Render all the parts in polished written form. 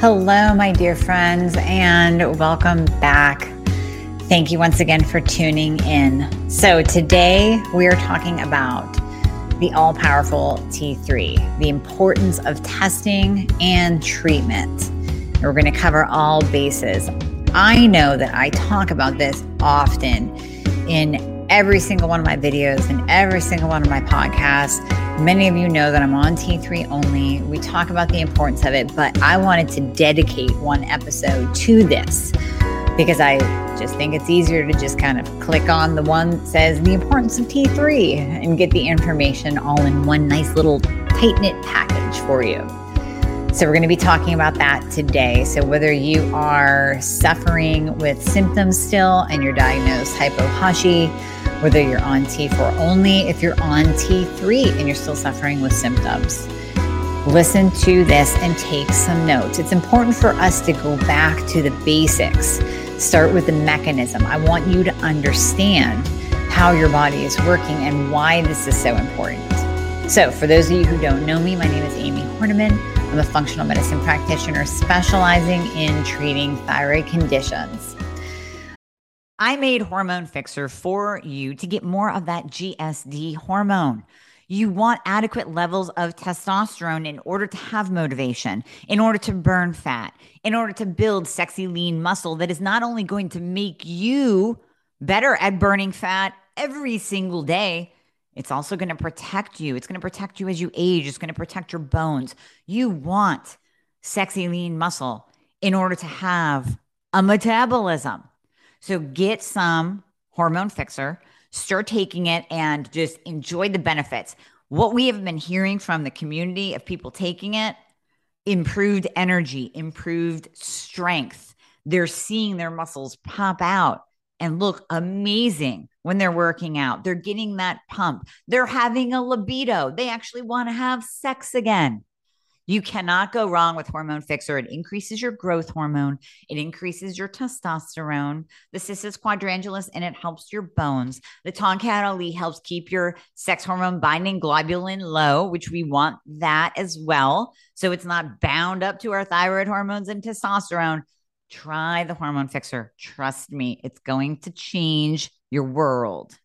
Hello, my dear friends, and welcome back. Thank you once again for tuning in. So today we are talking about the all-powerful T3, the importance of testing and treatment. And we're going to cover all bases. I know that I talk about this often in every single one of my videos and every single one of my podcasts. Many of you know that I'm on T3 only. We talk about the importance of it, but I wanted to dedicate one episode to this because I just think it's easier to just kind of click on the one that says the importance of T3 and get the information all in one nice little tight-knit package for you. So we're going to be talking about that today. So whether you are suffering with symptoms still and you're diagnosed hypohashi, whether you're on T4 only, if you're on T3 and you're still suffering with symptoms, listen to this and take some notes. It's important for us to go back to the basics. Start with the mechanism. I want you to understand how your body is working and why this is so important. So for those of you who don't know me, my name is Amy Horniman. I'm a functional medicine practitioner specializing in treating thyroid conditions. I made Hormone Fixer for you to get more of that GSD hormone. You want adequate levels of testosterone in order to have motivation, in order to burn fat, in order to build sexy lean muscle that is not only going to make you better at burning fat every single day, it's also going to protect you. It's going to protect you as you age. It's going to protect your bones. You want sexy lean muscle in order to have a metabolism. So get some Hormone Fixer, start taking it, and just enjoy the benefits. What we have been hearing from the community of people taking it, improved energy, improved strength. They're seeing their muscles pop out and look amazing when they're working out. They're getting that pump. They're having a libido. They actually want to have sex again. You cannot go wrong with Hormone Fixer. It increases your growth hormone. It increases your testosterone. The cissus quadrangulus, and it helps your bones. The Tonkat Ali helps keep your sex hormone binding globulin low, which we want that as well. So it's not bound up to our thyroid hormones and testosterone. Try the Hormone Fixer. Trust me, it's going to change your world.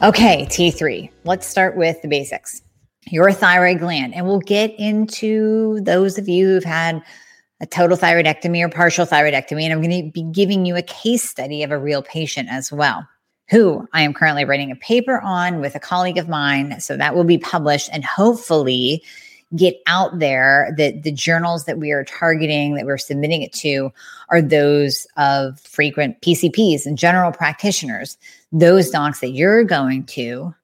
Okay, T3. Let's start with the basics. Your thyroid gland. And we'll get into those of you who've had a total thyroidectomy or partial thyroidectomy. And I'm going to be giving you a case study of a real patient as well, who I am currently writing a paper on with a colleague of mine. So that will be published and hopefully get out there. The journals that we are targeting, that we're submitting it to, are those of frequent PCPs and general practitioners, those docs that you're going to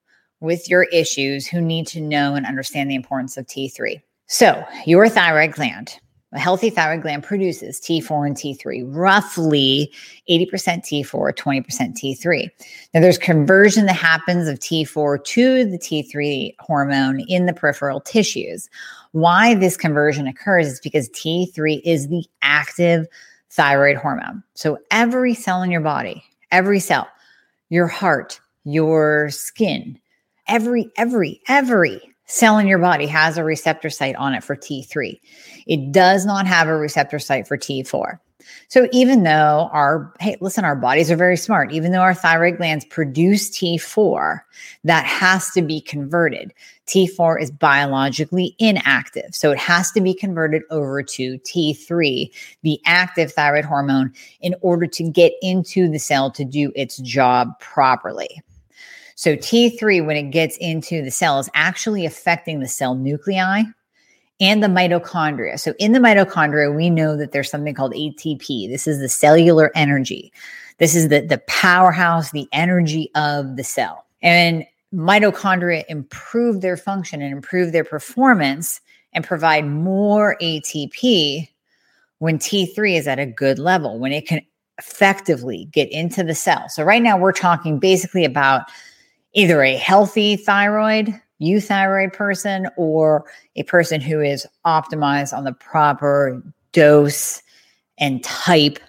with your issues who need to know and understand the importance of T3. So your thyroid gland, a healthy thyroid gland produces T4 and T3, roughly 80% T4, 20% T3. Now there's conversion that happens of T4 to the T3 hormone in the peripheral tissues. Why this conversion occurs is because T3 is the active thyroid hormone. So every cell in your body, every cell, your heart, your skin, every cell in your body has a receptor site on it for T3. It does not have a receptor site for T4. So even though our bodies are very smart, even though our thyroid glands produce T4, that has to be converted. T4 is biologically inactive. So it has to be converted over to T3, the active thyroid hormone, in order to get into the cell to do its job properly. So T3, when it gets into the cell, is actually affecting the cell nuclei and the mitochondria. So in the mitochondria, we know that there's something called ATP. This is the cellular energy. This is the powerhouse, the energy of the cell. And mitochondria improve their function and improve their performance and provide more ATP when T3 is at a good level, when it can effectively get into the cell. So right now we're talking basically about either a healthy thyroid, euthyroid person, or a person who is optimized on the proper dose and type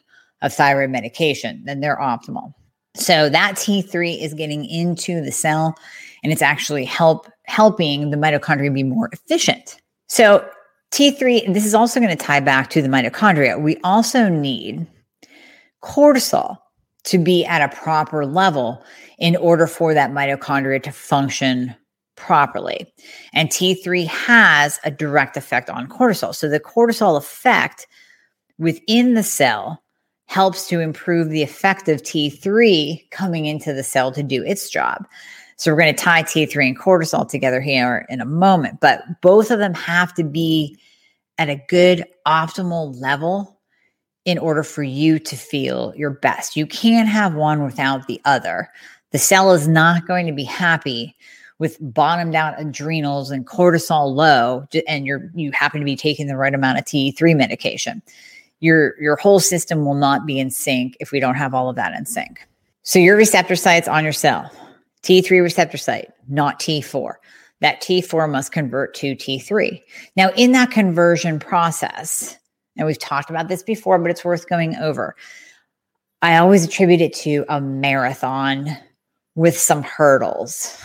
of thyroid medication, then they're optimal. So that T3 is getting into the cell and it's actually helping the mitochondria be more efficient. So T3, this is also going to tie back to the mitochondria. We also need cortisol to be at a proper level in order for that mitochondria to function properly. And T3 has a direct effect on cortisol. So the cortisol effect within the cell helps to improve the effect of T3 coming into the cell to do its job. So we're going to tie T3 and cortisol together here in a moment, but both of them have to be at a good optimal level in order for you to feel your best. You can't have one without the other. The cell is not going to be happy with bottomed out adrenals and cortisol low, and you happen to be taking the right amount of T3 medication. Your whole system will not be in sync if we don't have all of that in sync. So your receptor sites on your cell. T3 receptor site, not T4. That T4 must convert to T3. Now, in that conversion process, and we've talked about this before, but it's worth going over. I always attribute it to a marathon with some hurdles,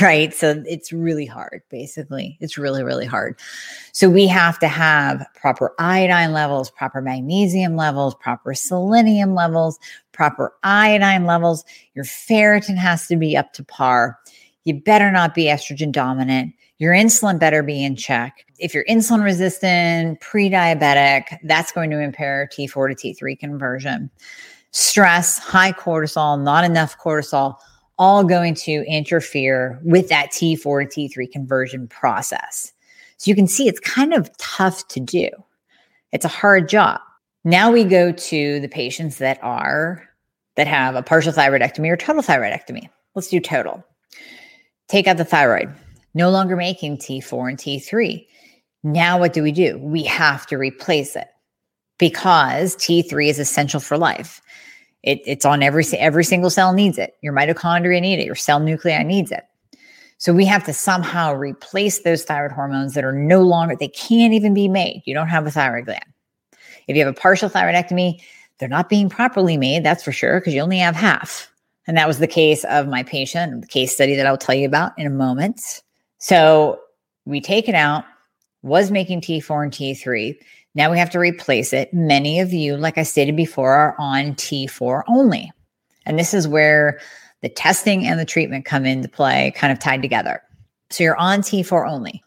right? So it's really hard, basically. It's really, really hard. So we have to have proper iodine levels, proper magnesium levels, proper selenium levels, proper iodine levels. Your ferritin has to be up to par. You better not be estrogen dominant. Your insulin better be in check. If you're insulin resistant, pre-diabetic, that's going to impair T4 to T3 conversion. Stress, high cortisol, not enough cortisol, all going to interfere with that T4 to T3 conversion process. So you can see it's kind of tough to do. It's a hard job. Now we go to the patients that have a partial thyroidectomy or total thyroidectomy. Let's do total. Take out the thyroid. No longer making T4 and T3. Now what do? We have to replace it because T3 is essential for life. It's on every single cell needs it. Your mitochondria need it. Your cell nuclei needs it. So we have to somehow replace those thyroid hormones that are no longer, they can't even be made. You don't have a thyroid gland. If you have a partial thyroidectomy, they're not being properly made, that's for sure, because you only have half. And that was the case of my patient, the case study that I'll tell you about in a moment. So we take it out, was making T4 and T3. Now we have to replace it. Many of you, like I stated before, are on T4 only. And this is where the testing and the treatment come into play, kind of tied together. So you're on T4 only.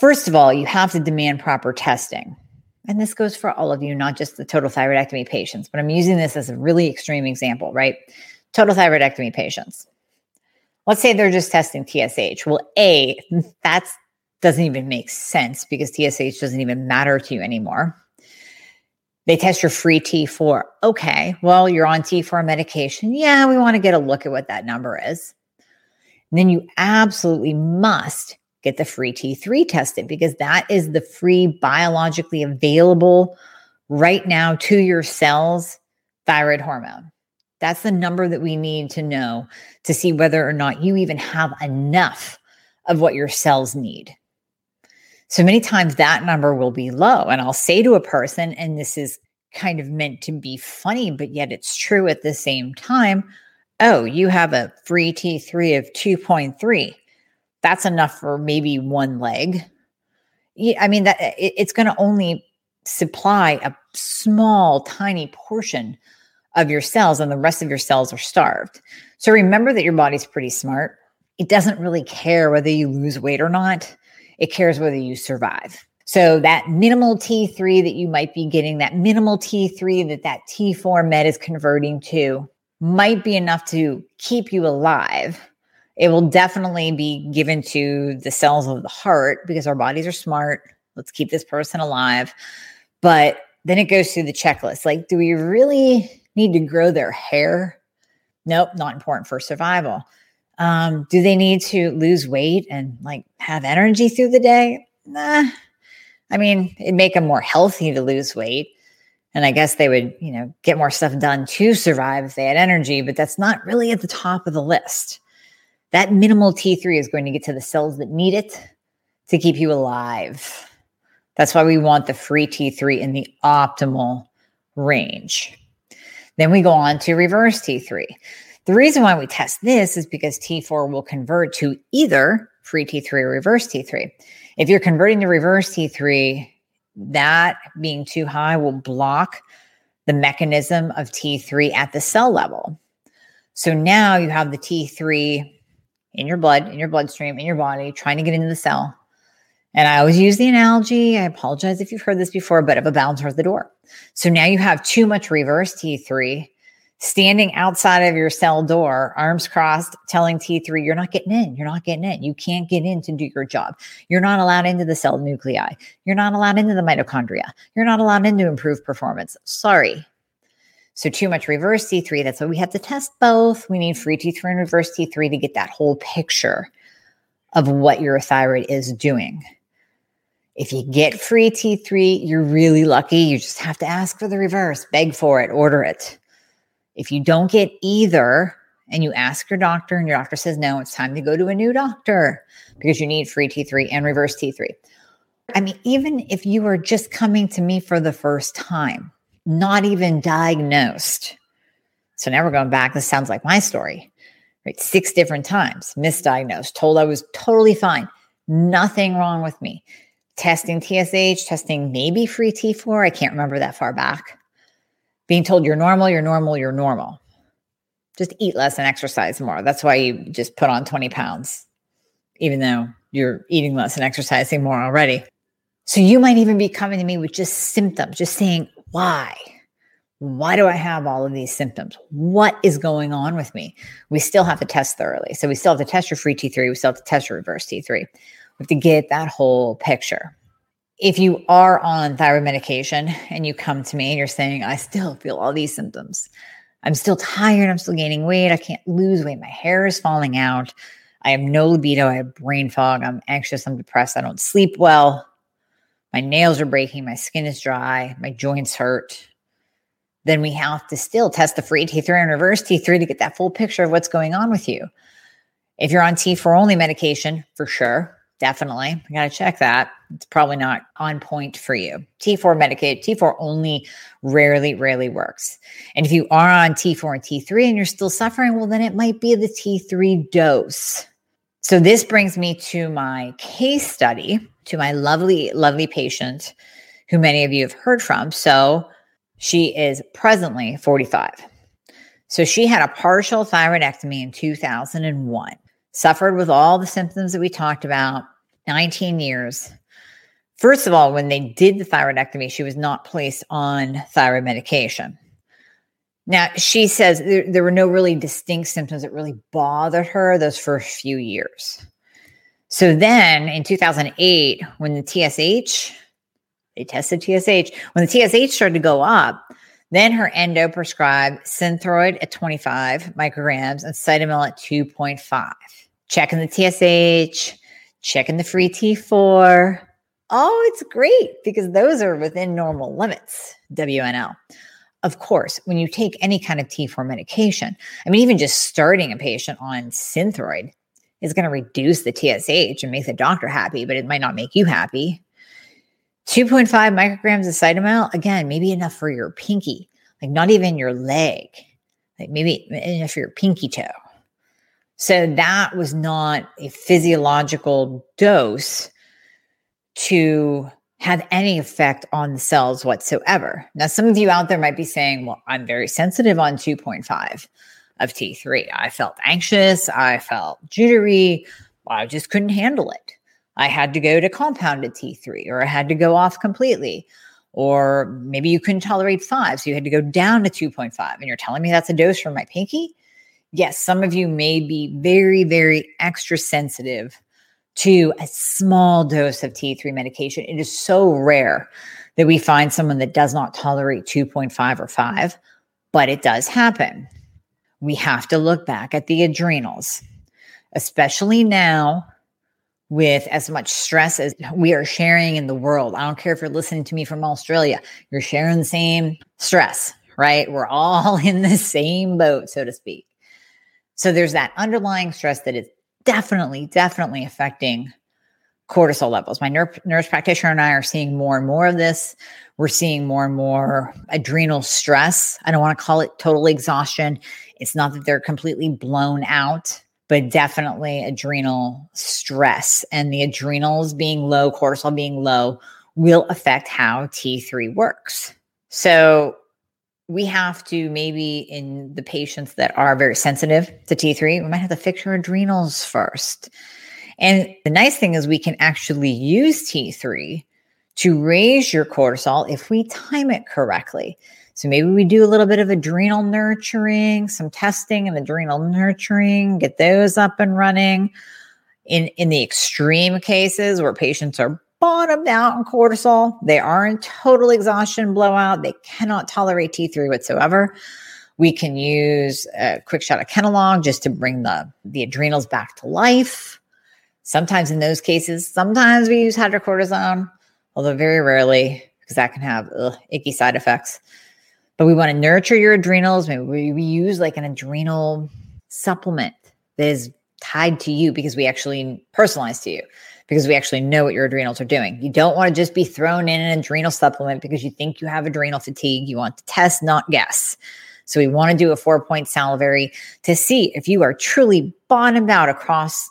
First of all, you have to demand proper testing. And this goes for all of you, not just the total thyroidectomy patients, but I'm using this as a really extreme example, right? Total thyroidectomy patients. Let's say they're just testing TSH. Well, A, that's doesn't even make sense because TSH doesn't even matter to you anymore. They test your free T4. Okay, well, you're on T4 medication. Yeah, we want to get a look at what that number is. And then you absolutely must get the free T3 tested because that is the free biologically available right now to your cells thyroid hormone. That's the number that we need to know to see whether or not you even have enough of what your cells need. So many times that number will be low. And I'll say to a person, and this is kind of meant to be funny, but yet it's true at the same time. Oh, you have a free T3 of 2.3. That's enough for maybe one leg. I mean, it's going to only supply a small, tiny portion of your cells, and the rest of your cells are starved. So remember that your body's pretty smart. It doesn't really care whether you lose weight or not. It cares whether you survive. So that minimal T3 that you might be getting, that minimal T3 that T4 med is converting to might be enough to keep you alive. It will definitely be given to the cells of the heart because our bodies are smart. Let's keep this person alive. But then it goes through the checklist. Like, do we really need to grow their hair? Nope, not important for survival. Do they need to lose weight and like have energy through the day? Nah. I mean, it'd make them more healthy to lose weight. And I guess they would, get more stuff done to survive if they had energy, but that's not really at the top of the list. That minimal T3 is going to get to the cells that need it to keep you alive. That's why we want the free T3 in the optimal range. Then we go on to reverse T3. The reason why we test this is because T4 will convert to either free T3 or reverse T3. If you're converting to reverse T3, that being too high will block the mechanism of T3 at the cell level. So now you have the T3 in your blood, in your bloodstream, in your body, trying to get into the cell. And I always use the analogy, I apologize if you've heard this before, but of a bouncer at the door. So now you have too much reverse T3 standing outside of your cell door, arms crossed, telling T3, you're not getting in. You're not getting in. You can't get in to do your job. You're not allowed into the cell nuclei. You're not allowed into the mitochondria. You're not allowed into improved performance. Sorry. So too much reverse T3. That's why we have to test both. We need free T3 and reverse T3 to get that whole picture of what your thyroid is doing. If you get free T3, you're really lucky. You just have to ask for the reverse, beg for it, order it. If you don't get either and you ask your doctor and your doctor says, no, it's time to go to a new doctor because you need free T3 and reverse T3. I mean, even if you are just coming to me for the first time, not even diagnosed. So now we're going back. This sounds like my story, right? 6 different times, misdiagnosed, told I was totally fine. Nothing wrong with me. Testing TSH, testing maybe free T4. I can't remember that far back. Being told you're normal, you're normal, you're normal. Just eat less and exercise more. That's why you just put on 20 pounds, even though you're eating less and exercising more already. So you might even be coming to me with just symptoms, just saying, why? Why do I have all of these symptoms? What is going on with me? We still have to test thoroughly. So we still have to test your free T3. We still have to test your reverse T3. We have to get that whole picture. If you are on thyroid medication and you come to me and you're saying, I still feel all these symptoms. I'm still tired. I'm still gaining weight. I can't lose weight. My hair is falling out. I have no libido. I have brain fog. I'm anxious. I'm depressed. I don't sleep well. My nails are breaking. My skin is dry. My joints hurt. Then we have to still test the free T3 and reverse T3 to get that full picture of what's going on with you. If you're on T4 only medication, for sure, definitely. I got to check that. It's probably not on point for you. T4 medicated, T4 only rarely works. And if you are on T4 and T3 and you're still suffering, well, then it might be the T3 dose. So this brings me to my case study, to my lovely, lovely patient who many of you have heard from. So she is presently 45. So she had a partial thyroidectomy in 2001, suffered with all the symptoms that we talked about, 19 years. First of all, when they did the thyroidectomy, she was not placed on thyroid medication. Now, she says there were no really distinct symptoms that really bothered her those first few years. So then in 2008, when the TSH, they tested TSH, when the TSH started to go up, then her endo prescribed Synthroid at 25 micrograms and Cytomel at 2.5. Checking the TSH, checking the free T4. Oh, it's great because those are within normal limits, WNL. Of course, when you take any kind of T4 medication, I mean, even just starting a patient on Synthroid is going to reduce the TSH and make the doctor happy, but it might not make you happy. 2.5 micrograms of Cytomel, again, maybe enough for your pinky, like not even your leg, like maybe enough for your pinky toe. So that was not a physiological dose to have any effect on the cells whatsoever. Now, some of you out there might be saying, well, I'm very sensitive on 2.5 of T3. I felt anxious. I felt jittery. I just couldn't handle it. I had to go to compounded T3 or I had to go off completely. Or maybe you couldn't tolerate 5, so you had to go down to 2.5. And you're telling me that's a dose for my pinky? Yes, some of you may be very, very extra sensitive to a small dose of T3 medication. It is so rare that we find someone that does not tolerate 2.5 or 5, but it does happen. We have to look back at the adrenals, especially now with as much stress as we are sharing in the world. I don't care if you're listening to me from Australia, you're sharing the same stress, right? We're all in the same boat, so to speak. So there's that underlying stress that is definitely affecting cortisol levels. My nurse practitioner and I are seeing more and more of this. We're seeing more and more adrenal stress. I don't want to call it total exhaustion. It's not that they're completely blown out, but definitely adrenal stress. And the adrenals being low, cortisol being low, will affect how T3 works. So we have to, maybe in the patients that are very sensitive to T3, we might have to fix your adrenals first. And the nice thing is we can actually use T3 to raise your cortisol if we time it correctly. So maybe we do a little bit of adrenal nurturing, some testing and adrenal nurturing, get those up and running. In the extreme cases where patients are bottomed out on cortisol, they are in total exhaustion blowout, they cannot tolerate T3 whatsoever, we can use a quick shot of Kenalog just to bring the adrenals back to life. Sometimes in those cases, sometimes we use hydrocortisone, although very rarely, because that can have icky side effects. But we want to nurture your adrenals. Maybe we use like an adrenal supplement that is tied to you, because we actually personalize to you, because we actually know what your adrenals are doing. You don't want to just be thrown in an adrenal supplement because you think you have adrenal fatigue. You want to test, not guess. So we want to do a 4-point salivary to see if you are truly bottomed out across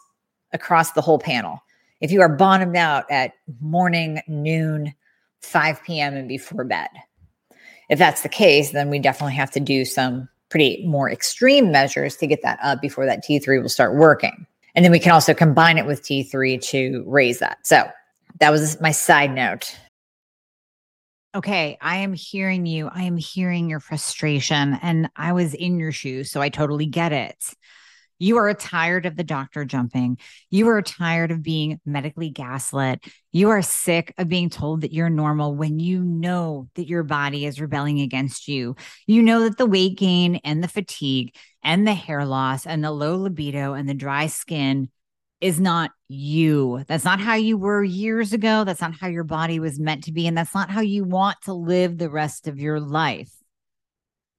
the whole panel. If you are bottomed out at morning, noon, 5 p.m. and before bed. If that's the case, then we definitely have to do some pretty more extreme measures to get that up before that T3 will start working. And then we can also combine it with T3 to raise that. So that was my side note. Okay, I am hearing you. I am hearing your frustration, and I was in your shoes, so I totally get it. You are tired of the doctor jumping. You are tired of being medically gaslit. You are sick of being told that you're normal when you know that your body is rebelling against you. You know that the weight gain and the fatigue and the hair loss and the low libido and the dry skin is not you. That's not how you were years ago. That's not how your body was meant to be. And that's not how you want to live the rest of your life.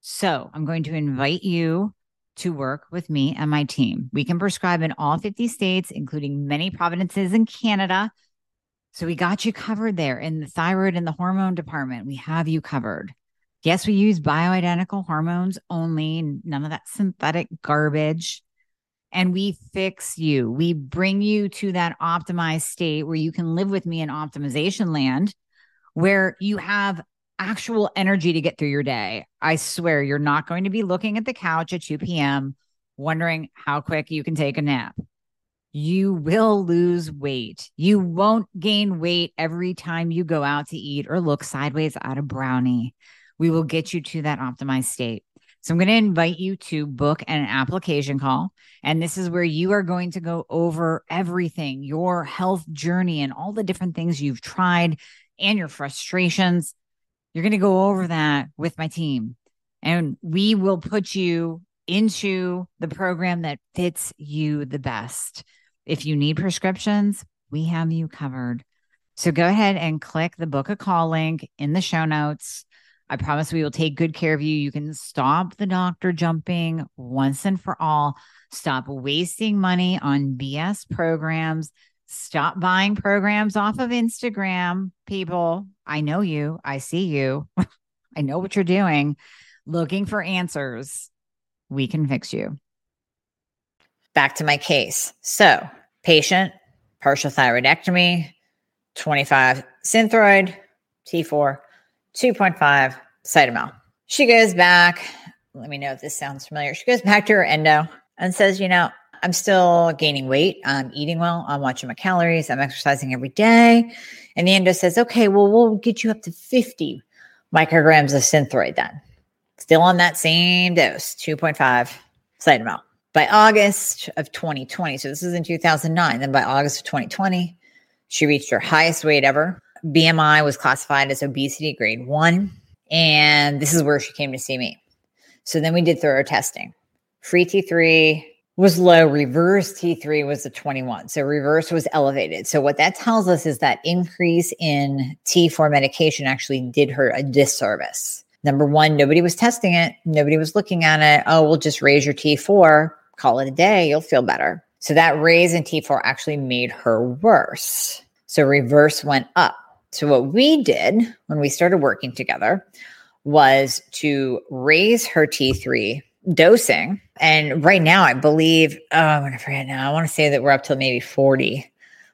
So I'm going to invite you to work with me and my team. We can prescribe in all 50 states, including many provinces in Canada. So we got you covered there in the thyroid and the hormone department. We have you covered. Yes, we use bioidentical hormones only, none of that synthetic garbage. And we fix you. We bring you to that optimized state where you can live with me in optimization land, where you have actual energy to get through your day. I swear you're not going to be looking at the couch at 2 p.m. wondering how quick you can take a nap. You will lose weight. You won't gain weight every time you go out to eat or look sideways at a brownie. We will get you to that optimized state. So I'm going to invite you to book an application call. And this is where you are going to go over everything, your health journey and all the different things you've tried and your frustrations. You're going to go over that with my team, and we will put you into the program that fits you the best. If you need prescriptions, we have you covered. So go ahead and click the book a call link in the show notes. I promise we will take good care of you. You can stop the doctor jumping once and for all. Stop wasting money on BS programs. Stop buying programs off of Instagram, people. I know you. I see you. I know what you're doing. Looking for answers. We can fix you. Back to my case. So patient, partial thyroidectomy, 25 Synthroid, T4, 2.5 Cytomel. She goes back. Let me know if this sounds familiar. She goes back to her endo and says, I'm still gaining weight. I'm eating well. I'm watching my calories. I'm exercising every day. And the endo says, okay, well, we'll get you up to 50 micrograms of Synthroid then. Still on that same dose, 2.5 Cytomel. By August of 2020, so this is in 2009, then by August of 2020, she reached her highest weight ever. BMI was classified as obesity grade 1. And this is where she came to see me. So then we did thorough testing. Free T3 was low. Reverse T3 was a 21. So reverse was elevated. So what that tells us is that increase in T4 medication actually did her a disservice. Number one, nobody was testing it. Nobody was looking at it. Oh, we'll just raise your T4, call it a day. You'll feel better. So that raise in T4 actually made her worse. So reverse went up. So what we did when we started working together was to raise her T3 dosing. And right now, I believe, I want to say that we're up to maybe 40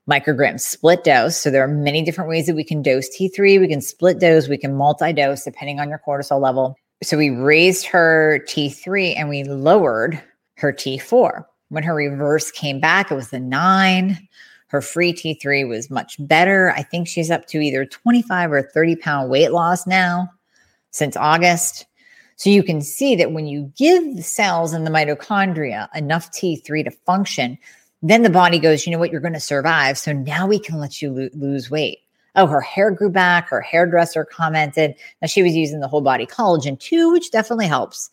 micrograms split dose. So there are many different ways that we can dose T3. We can split dose, we can multi-dose depending on your cortisol level. So we raised her T3 and we lowered her T4. When her reverse came back, it was the 9. Her free T3 was much better. I think she's up to either 25 or 30 pound weight loss now since August. So you can see that when you give the cells in the mitochondria enough T3 to function, then the body goes, you know what, you're going to survive. So now we can let you lose weight. Oh, her hair grew back. Her hairdresser commented. Now she was using the whole body collagen too, which definitely helps.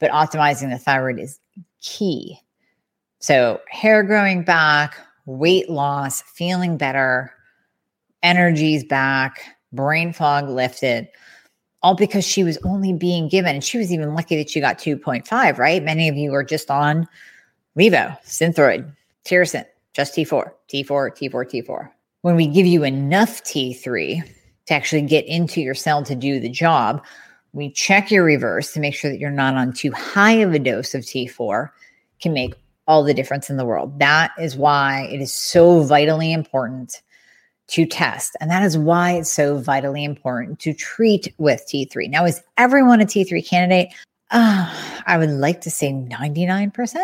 But optimizing the thyroid is key. So hair growing back, weight loss, feeling better, energy's back, brain fog lifted, all because she was only being given. And she was even lucky that she got 2.5, right? Many of you are just on Levo, Synthroid, Tirosint, just T4, T4, T4, T4. When we give you enough T3 to actually get into your cell to do the job, we check your reverse to make sure that you're not on too high of a dose of T4, can make all the difference in the world. That is why it is so vitally important to test. And that is why it's so vitally important to treat with T3. Now, is everyone a T3 candidate? I would like to say 99%.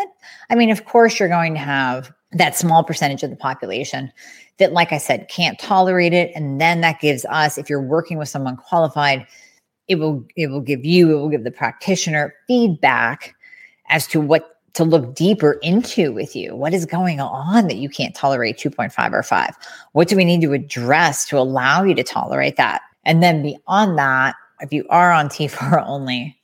I mean, of course, you're going to have that small percentage of the population that, like I said, can't tolerate it. And then that gives us, if you're working with someone qualified, it will give the practitioner feedback as to what to look deeper into with you. What is going on that you can't tolerate 2.5 or 5? What do we need to address to allow you to tolerate that? And then beyond that, if you are on T4 only,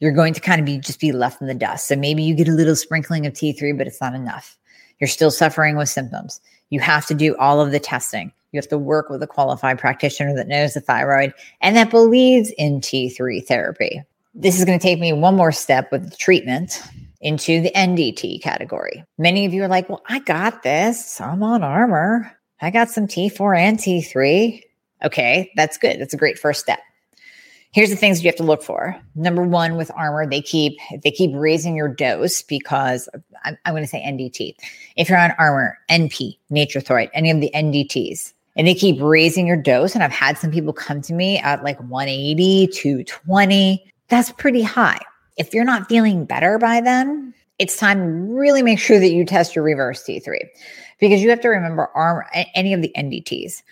you're going to kind of just be left in the dust. So maybe you get a little sprinkling of T3, but it's not enough. You're still suffering with symptoms. You have to do all of the testing. You have to work with a qualified practitioner that knows the thyroid and that believes in T3 therapy. This is going to take me one more step with the treatment into the NDT category. Many of you are like, well, I got this. I'm on Armour. I got some T4 and T3. Okay, that's good. That's a great first step. Here's the things you have to look for. Number one, with Armour, they keep raising your dose because I'm going to say NDT. If you're on Armour, NP, Nature Throid, any of the NDTs, and they keep raising your dose. And I've had some people come to me at like 180, 220. That's pretty high. If you're not feeling better by then, it's time to really make sure that you test your reverse T3, because you have to remember Armour, any of the NDTs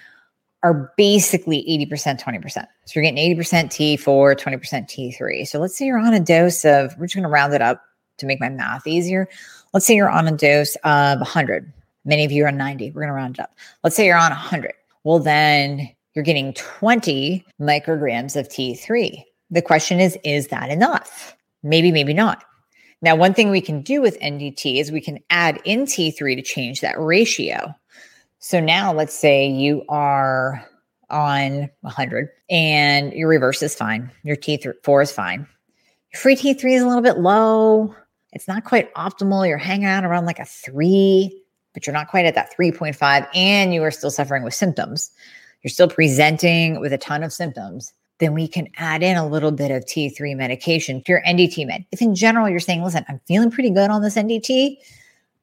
are basically 80%, 20%. So you're getting 80% T4, 20% T3. So let's say you're on a dose of, we're just going to round it up to make my math easier. Let's say you're on a dose of 100. Many of you are on 90. We're going to round it up. Let's say you're on 100. Well, then you're getting 20 micrograms of T3. The question is that enough? Maybe, maybe not. Now, one thing we can do with NDT is we can add in T3 to change that ratio. So now let's say you are on 100 and your reverse is fine. Your T4 is fine. Your free T3 is a little bit low. It's not quite optimal. You're hanging out around like a 3, but you're not quite at that 3.5 and you are still suffering with symptoms. You're still presenting with a ton of symptoms. Then we can add in a little bit of T3 medication to your NDT med. If in general you're saying, listen, I'm feeling pretty good on this NDT.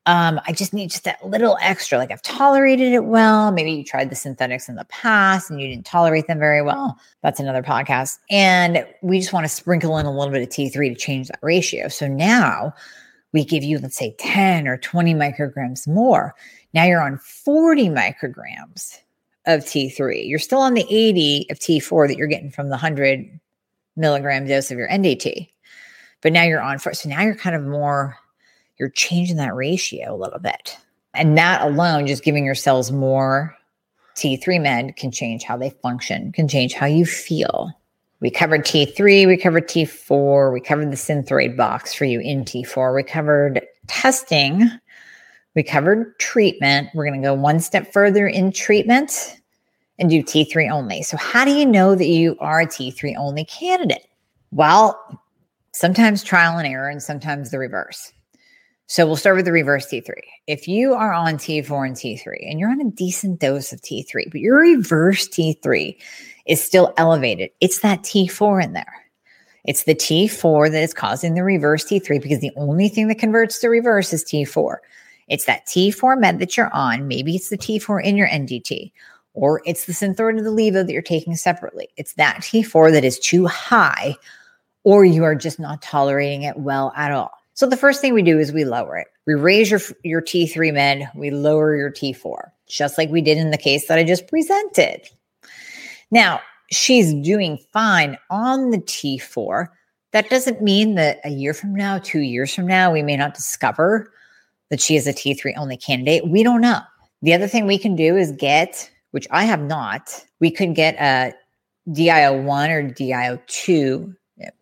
I just need just that little extra. Like I've tolerated it well. Maybe you tried the synthetics in the past and you didn't tolerate them very well. That's another podcast. And we just want to sprinkle in a little bit of T3 to change that ratio. So now we give you, let's say 10 or 20 micrograms more. Now you're on 40 micrograms of T3. You're still on the 80 of T4 that you're getting from the 100 milligram dose of your NDT. But now you're on, so now you're kind of more, you're changing that ratio a little bit. And that alone, just giving your cells more T3 med can change how they function, can change how you feel. We covered T3, we covered T4, we covered the Synthroid box for you in T4, we covered testing, we covered treatment. We're going to go one step further in treatment and do T3 only. So how do you know that you are a T3 only candidate? Well, sometimes trial and error and sometimes the reverse. So we'll start with the reverse T3. If you are on T4 and T3 and you're on a decent dose of T3, but your reverse T3 is still elevated, it's that T4 in there. It's the T4 that is causing the reverse T3, because the only thing that converts to reverse is T4. It's that T4 med that you're on. Maybe it's the T4 in your NDT, or it's the Synthroid and the Levo that you're taking separately. It's that T4 that is too high, or you are just not tolerating it well at all. So the first thing we do is we lower it. We raise your T3 med, we lower your T4, just like we did in the case that I just presented. Now, she's doing fine on the T4. That doesn't mean that a year from now, 2 years from now, we may not discover that she is a T3 only candidate. We don't know. The other thing we can do is get, which I have not, we could get a DIO1 or DIO2,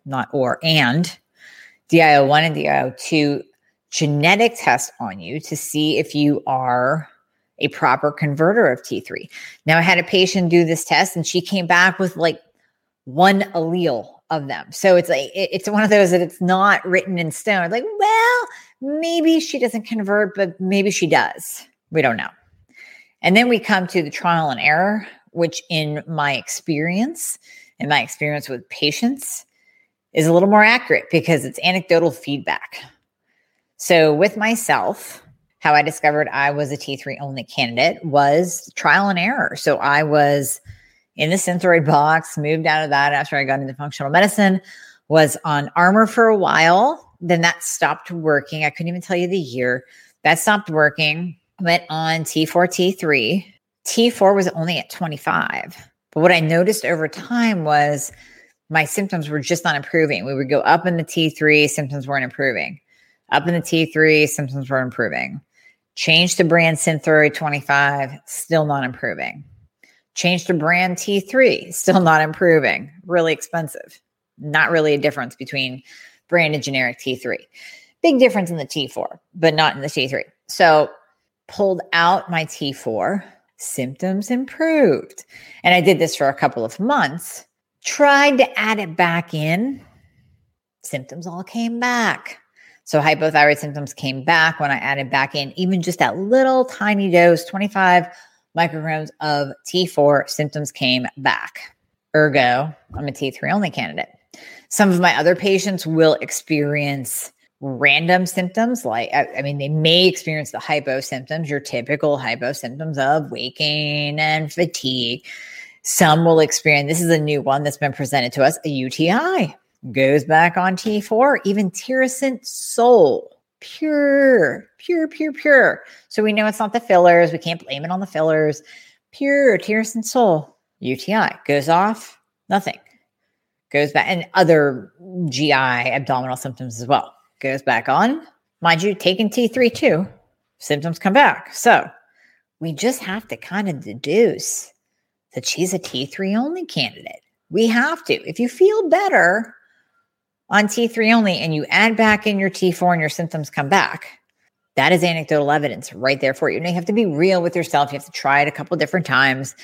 not or, and DIO1 and DIO2 genetic test on you to see if you are a proper converter of T3. Now, I had a patient do this test and she came back with like one allele of them. So it's like, it's one of those that it's not written in stone. Like, well, maybe she doesn't convert, but maybe she does. We don't know. And then we come to the trial and error, which in my experience with patients is a little more accurate because it's anecdotal feedback. So with myself, how I discovered I was a T3 only candidate was trial and error. So I was in the Synthroid box, moved out of that after I got into functional medicine, was on Armour for a while. Then that stopped working. I couldn't even tell you the year. That stopped working. Went on T4, T3. T4 was only at 25. But what I noticed over time was my symptoms were just not improving. We would go up in the T3, symptoms weren't improving. Up in the T3, symptoms were improving. Change to brand Synthroid 25, still not improving. Change to brand T3, still not improving. Really expensive. Not really a difference between brand and generic T3. Big difference in the T4, but not in the T3. So pulled out my T4, symptoms improved. And I did this for a couple of months. Tried to add it back in, symptoms all came back. So hypothyroid symptoms came back when I added back in even just that little tiny dose, 25 micrograms of T4, symptoms came back. Ergo, I'm a T3 only candidate. Some of my other patients will experience random symptoms. Like, they may experience the hypo symptoms, your typical hypo symptoms of waking and fatigue. Some will experience, this is a new one that's been presented to us, a UTI. Goes back on T4, even Tirosint Soul. Pure. So we know it's not the fillers. We can't blame it on the fillers. Pure Tirosint Soul, UTI. Goes off, nothing. Goes back, and other GI abdominal symptoms as well. Goes back on. Mind you, taking T3 too. Symptoms come back. So we just have to kind of deduce that she's a T3 only candidate. We have to. If you feel better on T3 only and you add back in your T4 and your symptoms come back, that is anecdotal evidence right there for you. And you have to be real with yourself. You have to try it a couple different times.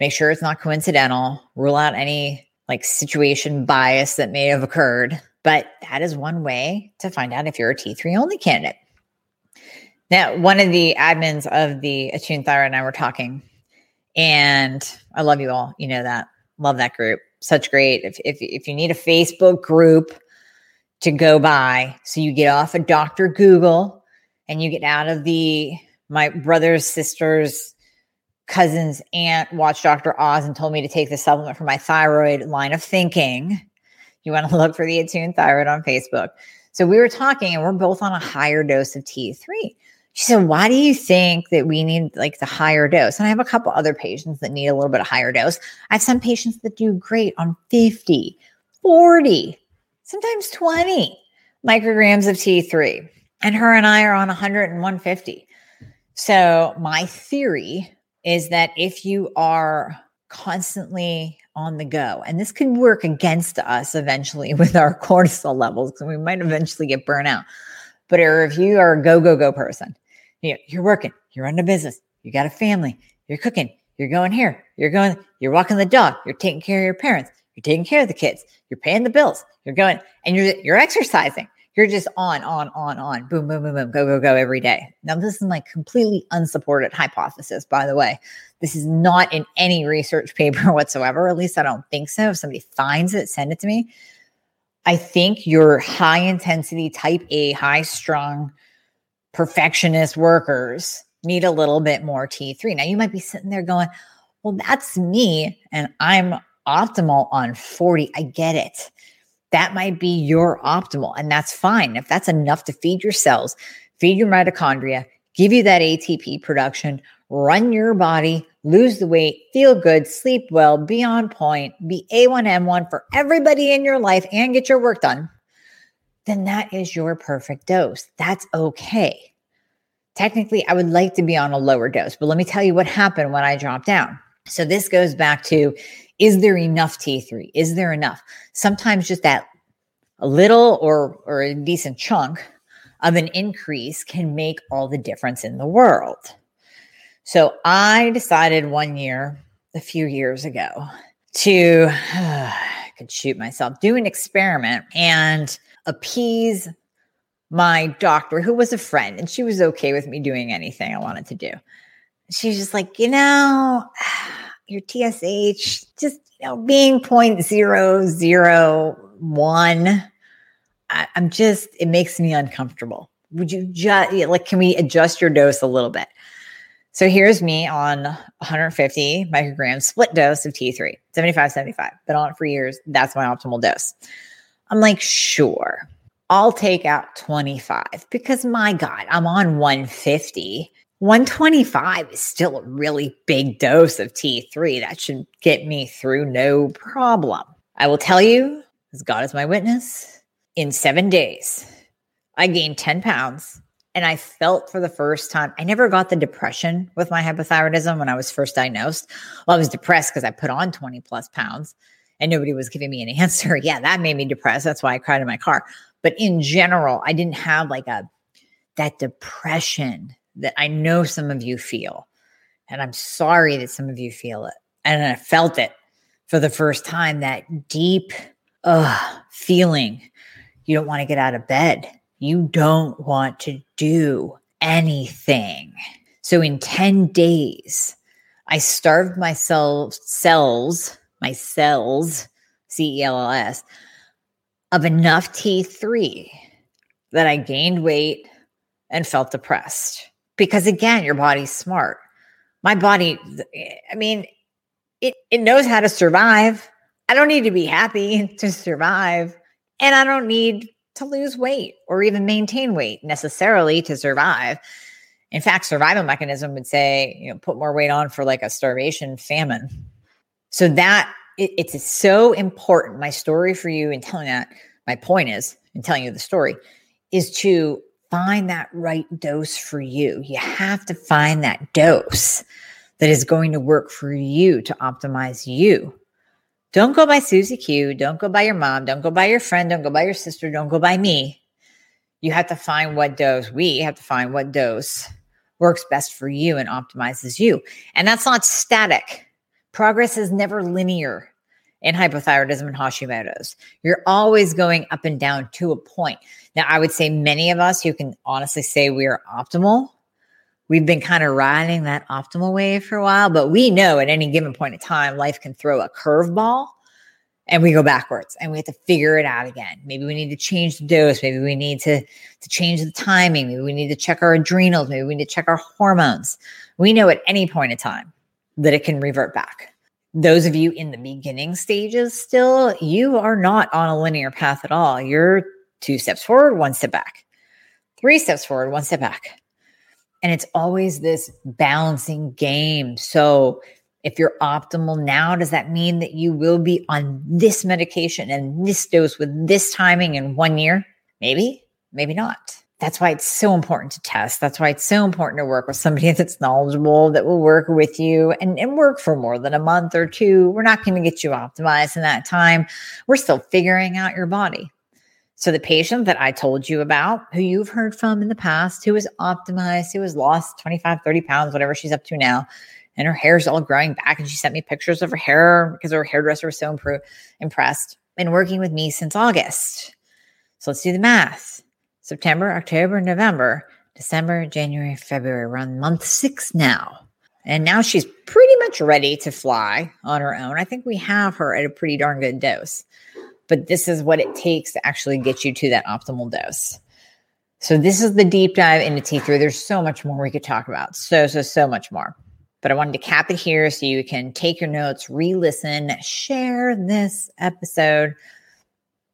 Make sure it's not coincidental. Rule out any situation bias that may have occurred. But that is one way to find out if you're a T3 only candidate. Now, one of the admins of the Attune Thyroid and I were talking, and I love you all. You know that. Love that group. Such great. If you need a Facebook group to go by, so you get off of Dr. Google and you get out of the my brother's sister's cousin's aunt watched Dr. Oz and told me to take this supplement for my thyroid line of thinking. You want to look for the Attune Thyroid on Facebook. So we were talking and we're both on a higher dose of T3. She said, why do you think that we need the higher dose? And I have a couple other patients that need a little bit of higher dose. I have some patients that do great on 50, 40, sometimes 20 micrograms of T3. And her and I are on 100 and 150. So my theory is that if you are constantly on the go, and this could work against us eventually with our cortisol levels, because we might eventually get burnout. But if you are a go person, you're working, you're running a business, you got a family, you're cooking, you're going here, you're walking the dog, you're taking care of your parents, you're taking care of the kids, you're paying the bills, you're going and you're exercising. You're just on, boom, go every day. Now, this is my completely unsupported hypothesis, by the way. This is not in any research paper whatsoever. At least I don't think so. If somebody finds it, send it to me. I think your high intensity, type A, high strung, perfectionist workers need a little bit more T3. Now you might be sitting there going, well, that's me and I'm optimal on 40. I get it. That might be your optimal, and that's fine. If that's enough to feed your cells, feed your mitochondria, give you that ATP production, run your body, lose the weight, feel good, sleep well, be on point, be A1M1 for everybody in your life and get your work done, then that is your perfect dose. That's okay. Technically, I would like to be on a lower dose, but let me tell you what happened when I dropped down. So this goes back to, is there enough T3? Is there enough? Sometimes just that a little or a decent chunk of an increase can make all the difference in the world. So I decided one year, a few years ago, to, I could shoot myself, do an experiment and appease my doctor, who was a friend, and she was okay with me doing anything I wanted to do. She's just like, you know, your TSH, just, you know, being 0.001, I'm just, it makes me uncomfortable. Would you just, like, can we adjust your dose a little bit? So here's me on 150 micrograms split dose of T3, 75, 75. Been on it for years. That's my optimal dose. I'm like, sure, I'll take out 25 because my God, I'm on 150. 125 is still a really big dose of T3. That should get me through no problem. I will tell you, as God is my witness, in 7 days, I gained 10 pounds and I felt for the first time, I never got the depression with my hypothyroidism when I was first diagnosed. Well, I was depressed because I put on 20 plus pounds and nobody was giving me an answer. Yeah, that made me depressed. That's why I cried in my car. But in general, I didn't have like that depression that I know some of you feel. And I'm sorry that some of you feel it. And I felt it for the first time, that deep feeling. You don't want to get out of bed. You don't want to do anything. So in 10 days, I starved my cells, C-E-L-L-S, of enough T3 that I gained weight and felt depressed. Because again, your body's smart. My body, I mean, it knows how to survive. I don't need to be happy to survive. And I don't need to lose weight or even maintain weight necessarily to survive. In fact, survival mechanism would say, you know, put more weight on for like a starvation famine. So that it's so important. My story for you in telling that, my point is in telling you the story is to find that right dose for you. You have to find that dose that is going to work for you to optimize you. Don't go by Susie Q. Don't go by your mom. Don't go by your friend. Don't go by your sister. Don't go by me. You have to find what dose. We have to find what dose works best for you and optimizes you. And that's not static. Progress is never linear in hypothyroidism and Hashimoto's. You're always going up and down to a point. Now, I would say many of us who can honestly say we are optimal, we've been kind of riding that optimal wave for a while, but we know at any given point in time, life can throw a curveball and we go backwards and we have to figure it out again. Maybe we need to change the dose. Maybe we need to change the timing. Maybe we need to check our adrenals. Maybe we need to check our hormones. We know at any point in time that it can revert back. Those of you in the beginning stages still, you are not on a linear path at all. You're 2 steps forward, 1 step back, 3 steps forward, 1 step back. And it's always this balancing game. So if you're optimal now, does that mean that you will be on this medication and this dose with this timing in 1 year? Maybe, maybe not. That's why it's so important to test. That's why it's so important to work with somebody that's knowledgeable, that will work with you and work for more than a month or two. We're not going to get you optimized in that time. We're still figuring out your body. So the patient that I told you about, who you've heard from in the past, who is optimized, who has lost 25, 30 pounds, whatever she's up to now, and her hair's all growing back, and she sent me pictures of her hair because her hairdresser was so impressed, been working with me since August. So let's do the math. September, October, November, December, January, February. We're on month 6 now. And now she's pretty much ready to fly on her own. I think we have her at a pretty darn good dose. but this is what it takes to actually get you to that optimal dose. So this is the deep dive into T3. There's so much more we could talk about. So much more. But I wanted to cap it here so you can take your notes, re-listen, share this episode.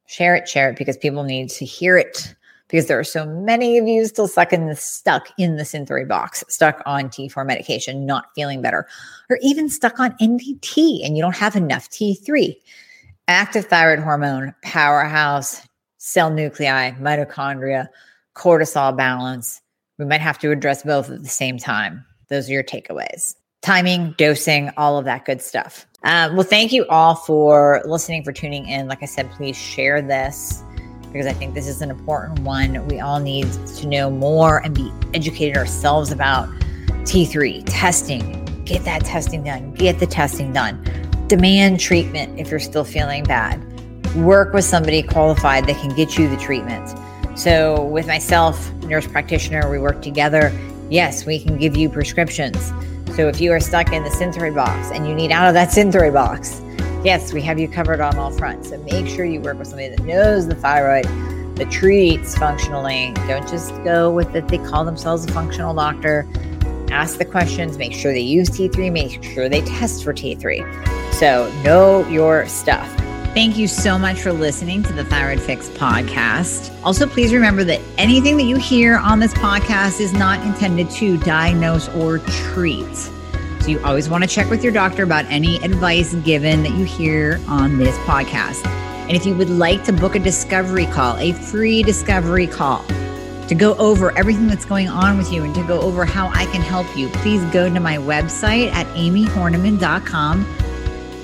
Share it, because people need to hear it. Because there are so many of you still stuck in the Synthroid box, stuck on T4 medication, not feeling better, or even stuck on NDT and you don't have enough T3. Active thyroid hormone, powerhouse, cell nuclei, mitochondria, cortisol balance. We might have to address both at the same time. Those are your takeaways. Timing, dosing, all of that good stuff. Well, thank you all for listening, for tuning in. Like I said, please share this, because I think this is an important one. We all need to know more and be educated ourselves about T3 testing. Get that testing done. Get the testing done. Demand treatment if you're still feeling bad. Work with somebody qualified that can get you the treatment. So with myself, nurse practitioner, we work together. Yes, we can give you prescriptions. So if you are stuck in the Synthroid box and you need out of that Synthroid box, yes, we have you covered on all fronts. So make sure you work with somebody that knows the thyroid, that treats functionally. Don't just go with that they call themselves a functional doctor. Ask the questions, make sure they use T3, make sure they test for T3. So know your stuff. Thank you so much for listening to the Thyroid Fix podcast. Also, please remember that anything that you hear on this podcast is not intended to diagnose or treat. So you always want to check with your doctor about any advice given that you hear on this podcast. And if you would like to book a discovery call, a free discovery call, to go over everything that's going on with you and to go over how I can help you, please go to my website at amyhorniman.com.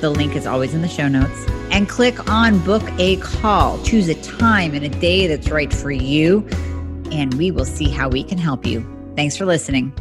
The link is always in the show notes. And click on book a call. Choose a time and a day that's right for you. And we will see how we can help you. Thanks for listening.